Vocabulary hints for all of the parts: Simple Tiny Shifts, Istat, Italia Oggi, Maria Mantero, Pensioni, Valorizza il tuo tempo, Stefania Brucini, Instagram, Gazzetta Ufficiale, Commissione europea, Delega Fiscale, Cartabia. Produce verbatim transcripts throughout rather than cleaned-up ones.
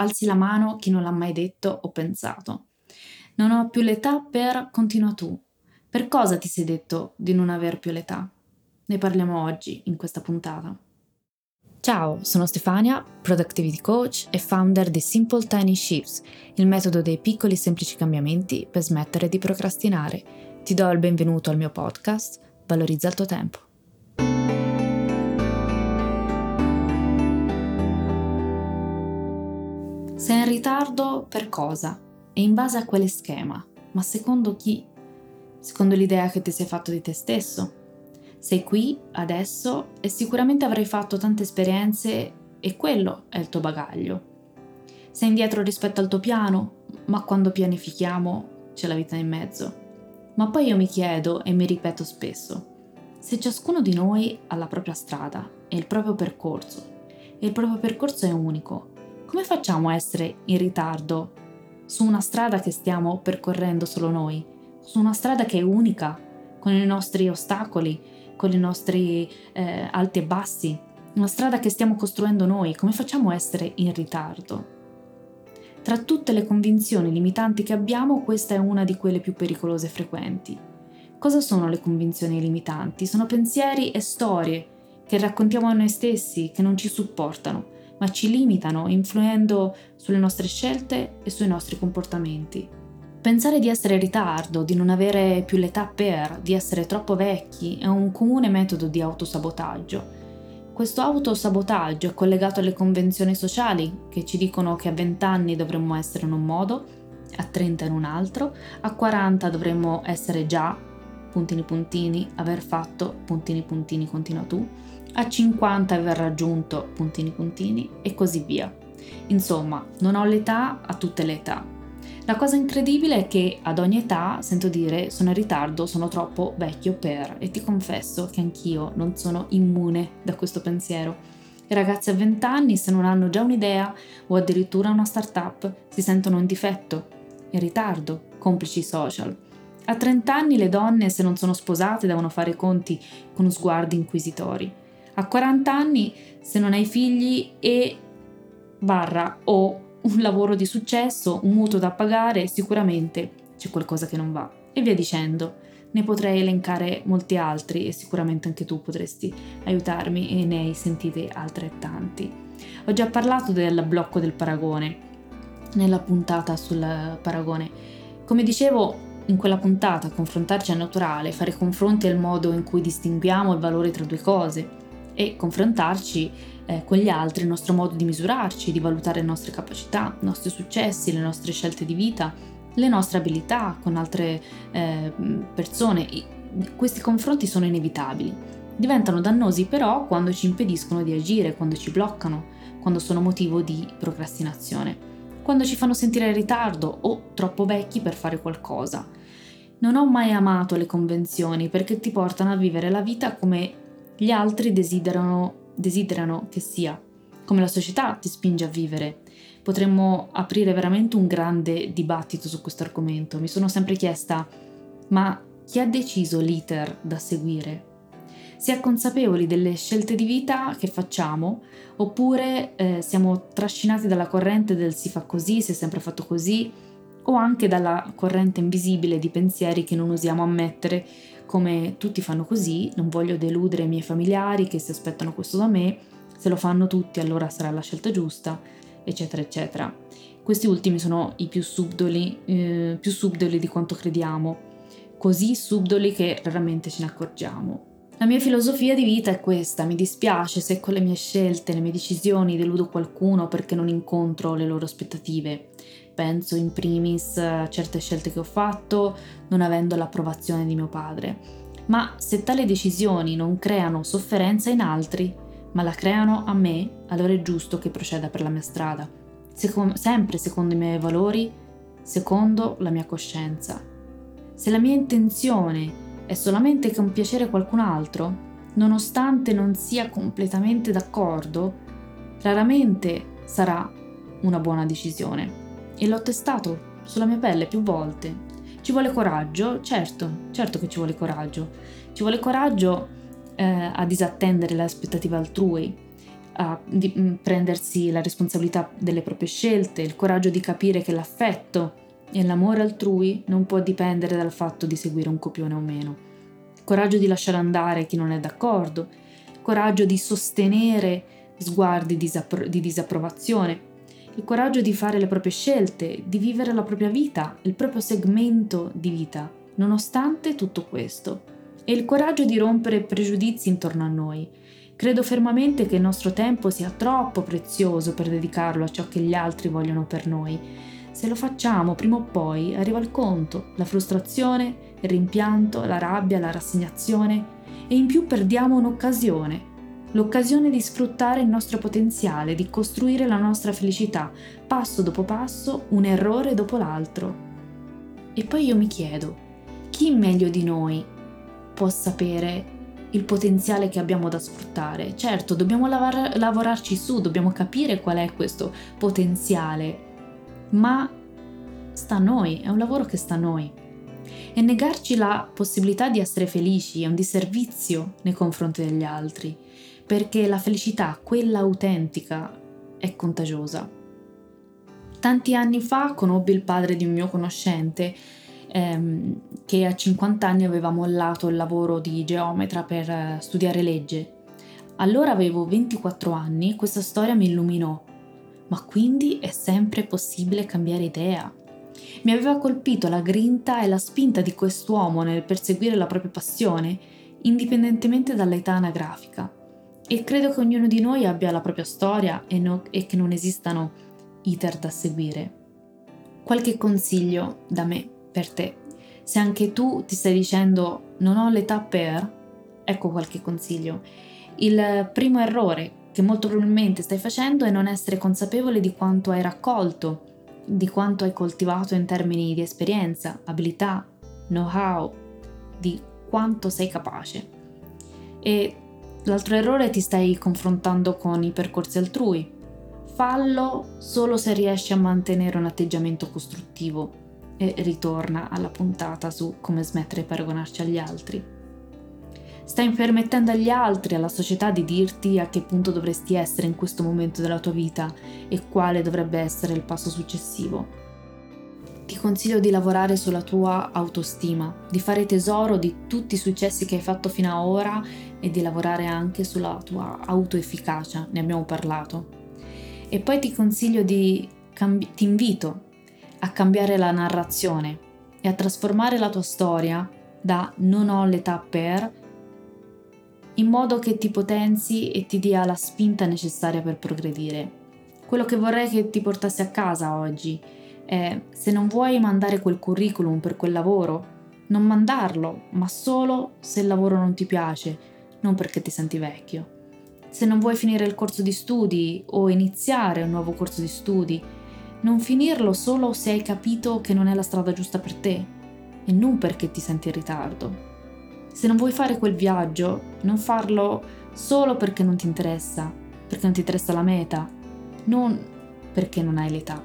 alzi la mano chi non l'ha mai detto o pensato. Non ho più l'età per... continua tu. Per cosa ti sei detto di non aver più l'età? Ne parliamo oggi in questa puntata. Ciao, sono Stefania, Productivity Coach e founder di Simple Tiny Shifts, il metodo dei piccoli e semplici cambiamenti per smettere di procrastinare. Ti do il benvenuto al mio podcast, Valorizza il tuo tempo. Sei in ritardo per cosa? E in base a quale schema? Ma secondo chi? Secondo l'idea che ti sei fatto di te stesso? Sei qui, adesso, e sicuramente avrai fatto tante esperienze e quello è il tuo bagaglio. Sei indietro rispetto al tuo piano, ma quando pianifichiamo c'è la vita in mezzo. Ma poi io mi chiedo e mi ripeto spesso, se ciascuno di noi ha la propria strada e il proprio percorso, e il proprio percorso è unico, come facciamo a essere in ritardo su una strada che stiamo percorrendo solo noi, su una strada che è unica, con i nostri ostacoli, con i nostri eh, alti e bassi, una strada che stiamo costruendo noi? Come facciamo a essere in ritardo? Tra tutte le convinzioni limitanti che abbiamo, questa è una di quelle più pericolose e frequenti. Cosa sono le convinzioni limitanti? Sono pensieri e storie che raccontiamo a noi stessi, che non ci supportano, ma ci limitano, influendo sulle nostre scelte e sui nostri comportamenti. Pensare di essere in ritardo, di non avere più l'età per, di essere troppo vecchi, è un comune metodo di autosabotaggio. Questo autosabotaggio è collegato alle convenzioni sociali che ci dicono che a venti anni dovremmo essere in un modo, a trenta in un altro, a quaranta dovremmo essere già, puntini puntini, aver fatto, puntini puntini, continua tu, a cinquanta aver raggiunto, puntini puntini, e così via. Insomma, non ho l'età a tutte le età. La cosa incredibile è che ad ogni età sento dire sono in ritardo, sono troppo vecchio per, e ti confesso che anch'io non sono immune da questo pensiero. I ragazzi a venti anni, se non hanno già un'idea o addirittura una startup, si sentono in difetto, in ritardo, complici social. A trenta anni le donne, se non sono sposate, devono fare i conti con sguardi inquisitori. A quaranta anni, se non hai figli e barra o un lavoro di successo, un mutuo da pagare, sicuramente c'è qualcosa che non va. E via dicendo, ne potrei elencare molti altri e sicuramente anche tu potresti aiutarmi e ne hai sentite altrettanti. Ho già parlato del blocco del paragone nella puntata sul paragone. Come dicevo, in quella puntata confrontarci è naturale, fare confronti è il modo in cui distinguiamo il valore tra due cose. E confrontarci eh, con gli altri, il nostro modo di misurarci, di valutare le nostre capacità, i nostri successi, le nostre scelte di vita, le nostre abilità con altre eh, persone. E questi confronti sono inevitabili. Diventano dannosi però quando ci impediscono di agire, quando ci bloccano, quando sono motivo di procrastinazione, quando ci fanno sentire in ritardo o troppo vecchi per fare qualcosa. Non ho mai amato le convenzioni perché ti portano a vivere la vita come gli altri desiderano, desiderano che sia, come la società ti spinge a vivere. Potremmo aprire veramente un grande dibattito su questo argomento. Mi sono sempre chiesta, ma chi ha deciso l'iter da seguire? Si è consapevoli delle scelte di vita che facciamo, oppure eh, siamo trascinati dalla corrente del si fa così, si è sempre fatto così, o anche dalla corrente invisibile di pensieri che non osiamo ammettere, come tutti fanno così, non voglio deludere i miei familiari che si aspettano questo da me, se lo fanno tutti allora sarà la scelta giusta, eccetera, eccetera. Questi ultimi sono i più subdoli, eh, più subdoli di quanto crediamo, così subdoli che raramente ce ne accorgiamo. La mia filosofia di vita è questa, mi dispiace se con le mie scelte, le mie decisioni deludo qualcuno perché non incontro le loro aspettative. Penso in primis a certe scelte che ho fatto non avendo l'approvazione di mio padre, ma se tali decisioni non creano sofferenza in altri, ma la creano a me, allora è giusto che proceda per la mia strada, secondo, sempre secondo i miei valori, secondo la mia coscienza. Se la mia intenzione è solamente compiacere qualcun altro, nonostante non sia completamente d'accordo, raramente sarà una buona decisione. E l'ho testato sulla mia pelle più volte. Ci vuole coraggio? Certo, certo che ci vuole coraggio. Ci vuole coraggio eh, a disattendere le aspettative altrui, a di, mh, prendersi la responsabilità delle proprie scelte, il coraggio di capire che l'affetto e l'amore altrui non può dipendere dal fatto di seguire un copione o meno. Coraggio di lasciare andare chi non è d'accordo, coraggio di sostenere sguardi di, disappro- di disapprovazione, il coraggio di fare le proprie scelte, di vivere la propria vita, il proprio segmento di vita, nonostante tutto questo. E il coraggio di rompere pregiudizi intorno a noi. Credo fermamente che il nostro tempo sia troppo prezioso per dedicarlo a ciò che gli altri vogliono per noi. Se lo facciamo, prima o poi arriva il conto, la frustrazione, il rimpianto, la rabbia, la rassegnazione, e in più perdiamo un'occasione. L'occasione di sfruttare il nostro potenziale, di costruire la nostra felicità, passo dopo passo, un errore dopo l'altro. E poi io mi chiedo, chi meglio di noi può sapere il potenziale che abbiamo da sfruttare? Certo, dobbiamo lavar- lavorarci su, dobbiamo capire qual è questo potenziale, ma sta a noi, è un lavoro che sta a noi. E negarci la possibilità di essere felici è un disservizio nei confronti degli altri, perché la felicità, quella autentica, è contagiosa. Tanti anni fa conobbi il padre di un mio conoscente ehm, che a cinquanta anni aveva mollato il lavoro di geometra per eh, studiare legge. Allora avevo ventiquattro anni, questa storia mi illuminò. Ma quindi è sempre possibile cambiare idea? Mi aveva colpito la grinta e la spinta di quest'uomo nel perseguire la propria passione, indipendentemente dall'età anagrafica. E credo che ognuno di noi abbia la propria storia e, no, e che non esistano iter da seguire. Qualche consiglio da me per te. Se anche tu ti stai dicendo non ho l'età per, ecco qualche consiglio. Il primo errore che molto probabilmente stai facendo è non essere consapevole di quanto hai raccolto, di quanto hai coltivato in termini di esperienza, abilità, know-how, di quanto sei capace. E l'altro errore, ti stai confrontando con i percorsi altrui. Fallo solo se riesci a mantenere un atteggiamento costruttivo, e ritorna alla puntata su come smettere di paragonarci agli altri. Stai permettendo agli altri, alla società, di dirti a che punto dovresti essere in questo momento della tua vita e quale dovrebbe essere il passo successivo. Ti consiglio di lavorare sulla tua autostima, di fare tesoro di tutti i successi che hai fatto fino a ora e di lavorare anche sulla tua autoefficacia, ne abbiamo parlato. E poi ti consiglio di cambi- ti invito a cambiare la narrazione e a trasformare la tua storia da non ho l'età per, in modo che ti potenzi e ti dia la spinta necessaria per progredire. Quello che vorrei che ti portassi a casa oggi è: se non vuoi mandare quel curriculum per quel lavoro, non mandarlo, ma solo se il lavoro non ti piace, non perché ti senti vecchio. Se non vuoi finire il corso di studi o iniziare un nuovo corso di studi, non finirlo solo se hai capito che non è la strada giusta per te e non perché ti senti in ritardo. Se non vuoi fare quel viaggio, non farlo solo perché non ti interessa, perché non ti interessa la meta, non perché non hai l'età.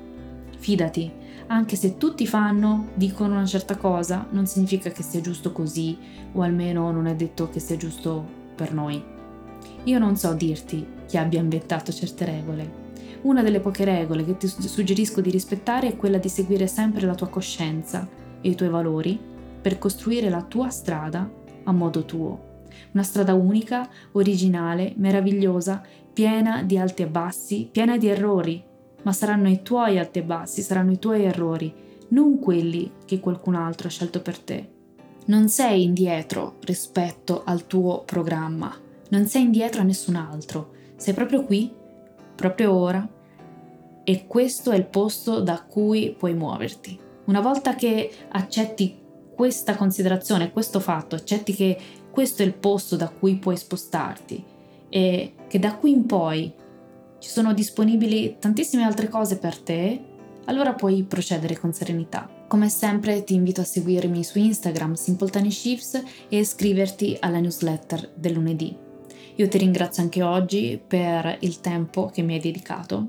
Fidati, anche se tutti fanno, dicono una certa cosa, non significa che sia giusto così, o almeno non è detto che sia giusto per noi. Io non so dirti chi abbia inventato certe regole. Una delle poche regole che ti suggerisco di rispettare è quella di seguire sempre la tua coscienza e i tuoi valori per costruire la tua strada a modo tuo. Una strada unica, originale, meravigliosa, piena di alti e bassi, piena di errori, ma saranno i tuoi alti e bassi, saranno i tuoi errori, non quelli che qualcun altro ha scelto per te. Non sei indietro rispetto al tuo programma, non sei indietro a nessun altro, sei proprio qui, proprio ora, e questo è il posto da cui puoi muoverti. Una volta che accetti questa considerazione, questo fatto, accetti che questo è il posto da cui puoi spostarti e che da qui in poi ci sono disponibili tantissime altre cose per te, allora puoi procedere con serenità. Come sempre ti invito a seguirmi su Instagram Simple Tiny Shifts e iscriverti alla newsletter del lunedì. Io ti ringrazio anche oggi per il tempo che mi hai dedicato.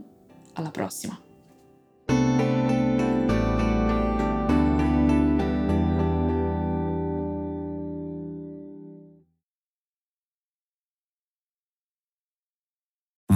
Alla prossima!